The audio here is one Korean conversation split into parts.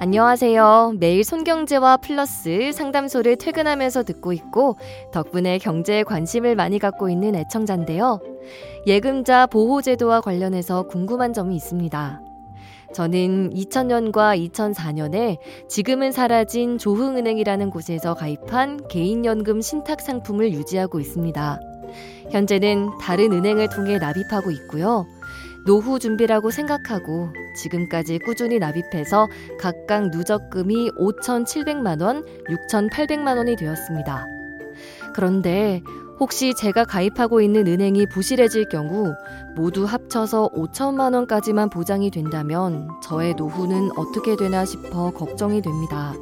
안녕하세요. 매일 손경제와 플러스 상담소를 퇴근하면서 듣고 있고 덕분에 경제에 관심을 많이 갖고 있는 애청자인데요. 예금자 보호 제도와 관련해서 궁금한 점이 있습니다. 저는 2000년과 2004년에 지금은 사라진 조흥은행이라는 곳에서 가입한 개인연금 신탁 상품을 유지하고 있습니다. 현재는 다른 은행을 통해 납입하고 있고요. 노후 준비라고 생각하고 지금까지 꾸준히 납입해서 각각 누적금이 5,700만 원, 6,800만 원이 되었습니다. 그런데 혹시 제가 가입하고 있는 은행이 부실해질 경우 모두 합쳐서 5천만 원까지만 보장이 된다면 저의 노후는 어떻게 되나 싶어 걱정이 됩니다.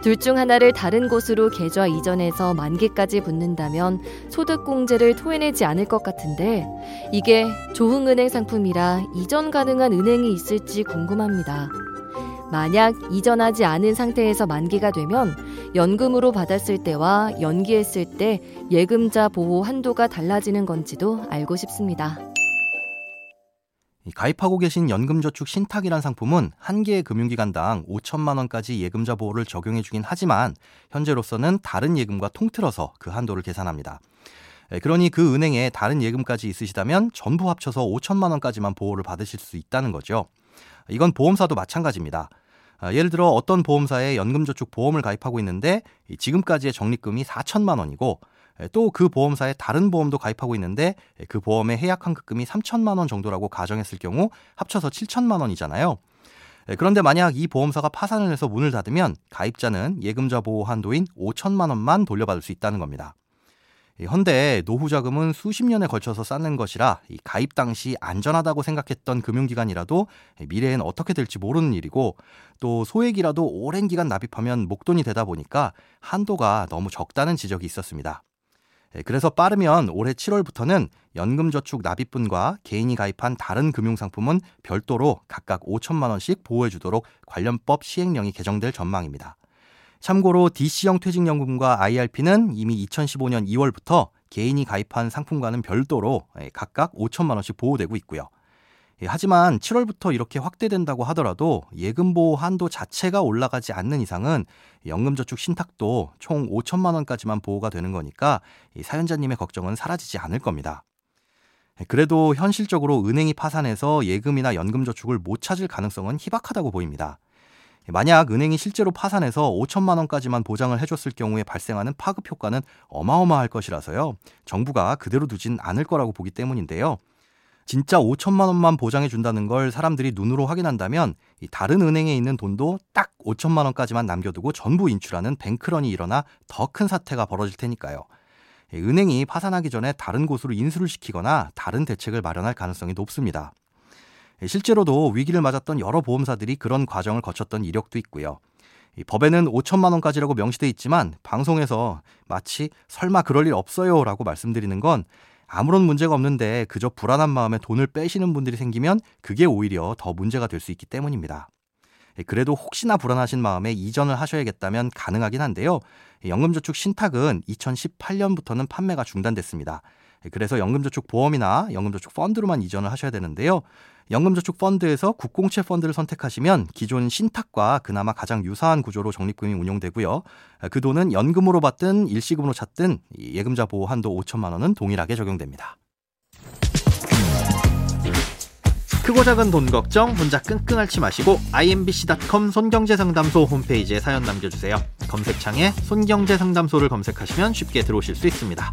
둘 중 하나를 다른 곳으로 계좌 이전해서 만기까지 붓는다면 소득공제를 토해내지 않을 것 같은데 이게 조흥은행 상품이라 이전 가능한 은행이 있을지 궁금합니다. 만약 이전하지 않은 상태에서 만기가 되면 연금으로 받았을 때와 연기했을 때 예금자 보호 한도가 달라지는 건지도 알고 싶습니다. 가입하고 계신 연금저축 신탁이란 상품은 한 개의 금융기관당 5천만 원까지 예금자 보호를 적용해주긴 하지만 현재로서는 다른 예금과 통틀어서 그 한도를 계산합니다. 그러니 그 은행에 다른 예금까지 있으시다면 전부 합쳐서 5천만 원까지만 보호를 받으실 수 있다는 거죠. 이건 보험사도 마찬가지입니다. 예를 들어 어떤 보험사에 연금저축 보험을 가입하고 있는데 지금까지의 적립금이 4천만 원이고 또 그 보험사에 다른 보험도 가입하고 있는데 그 보험의 해약환급금이 3천만 원 정도라고 가정했을 경우 합쳐서 7천만 원이잖아요. 그런데 만약 이 보험사가 파산을 해서 문을 닫으면 가입자는 예금자 보호 한도인 5천만 원만 돌려받을 수 있다는 겁니다. 헌데 노후자금은 수십 년에 걸쳐서 쌓는 것이라 가입 당시 안전하다고 생각했던 금융기관이라도 미래엔 어떻게 될지 모르는 일이고 또 소액이라도 오랜 기간 납입하면 목돈이 되다 보니까 한도가 너무 적다는 지적이 있었습니다. 그래서 빠르면 올해 7월부터는 연금저축 납입분과 개인이 가입한 다른 금융상품은 별도로 각각 5천만 원씩 보호해주도록 관련법 시행령이 개정될 전망입니다. 참고로 DC형 퇴직연금과 IRP는 이미 2015년 2월부터 개인이 가입한 상품과는 별도로 각각 5천만 원씩 보호되고 있고요. 하지만 7월부터 이렇게 확대된다고 하더라도 예금보호 한도 자체가 올라가지 않는 이상은 연금저축 신탁도 총 5천만 원까지만 보호가 되는 거니까 사연자님의 걱정은 사라지지 않을 겁니다. 그래도 현실적으로 은행이 파산해서 예금이나 연금저축을 못 찾을 가능성은 희박하다고 보입니다. 만약 은행이 실제로 파산해서 5천만 원까지만 보장을 해줬을 경우에 발생하는 파급 효과는 어마어마할 것이라서요. 정부가 그대로 두진 않을 거라고 보기 때문인데요. 진짜 5천만 원만 보장해준다는 걸 사람들이 눈으로 확인한다면 다른 은행에 있는 돈도 딱 5천만 원까지만 남겨두고 전부 인출하는 뱅크런이 일어나 더 큰 사태가 벌어질 테니까요. 은행이 파산하기 전에 다른 곳으로 인수를 시키거나 다른 대책을 마련할 가능성이 높습니다. 실제로도 위기를 맞았던 여러 보험사들이 그런 과정을 거쳤던 이력도 있고요. 법에는 5천만 원까지라고 명시돼 있지만 방송에서 마치 설마 그럴 일 없어요 라고 말씀드리는 건 아무런 문제가 없는데 그저 불안한 마음에 돈을 빼시는 분들이 생기면 그게 오히려 더 문제가 될 수 있기 때문입니다. 그래도 혹시나 불안하신 마음에 이전을 하셔야겠다면 가능하긴 한데요. 연금저축 신탁은 2018년부터는 판매가 중단됐습니다. 그래서 연금저축 보험이나 연금저축 펀드로만 이전을 하셔야 되는데요. 연금저축 펀드에서 국공채 펀드를 선택하시면 기존 신탁과 그나마 가장 유사한 구조로 적립금이 운용되고요. 그 돈은 연금으로 받든 일시금으로 찾든 예금자 보호 한도 5천만 원은 동일하게 적용됩니다. 크고 작은 돈 걱정 혼자 끙끙 앓지 마시고 imbc.com 손경제상담소 홈페이지에 사연 남겨주세요. 검색창에 손경제상담소를 검색하시면 쉽게 들어오실 수 있습니다.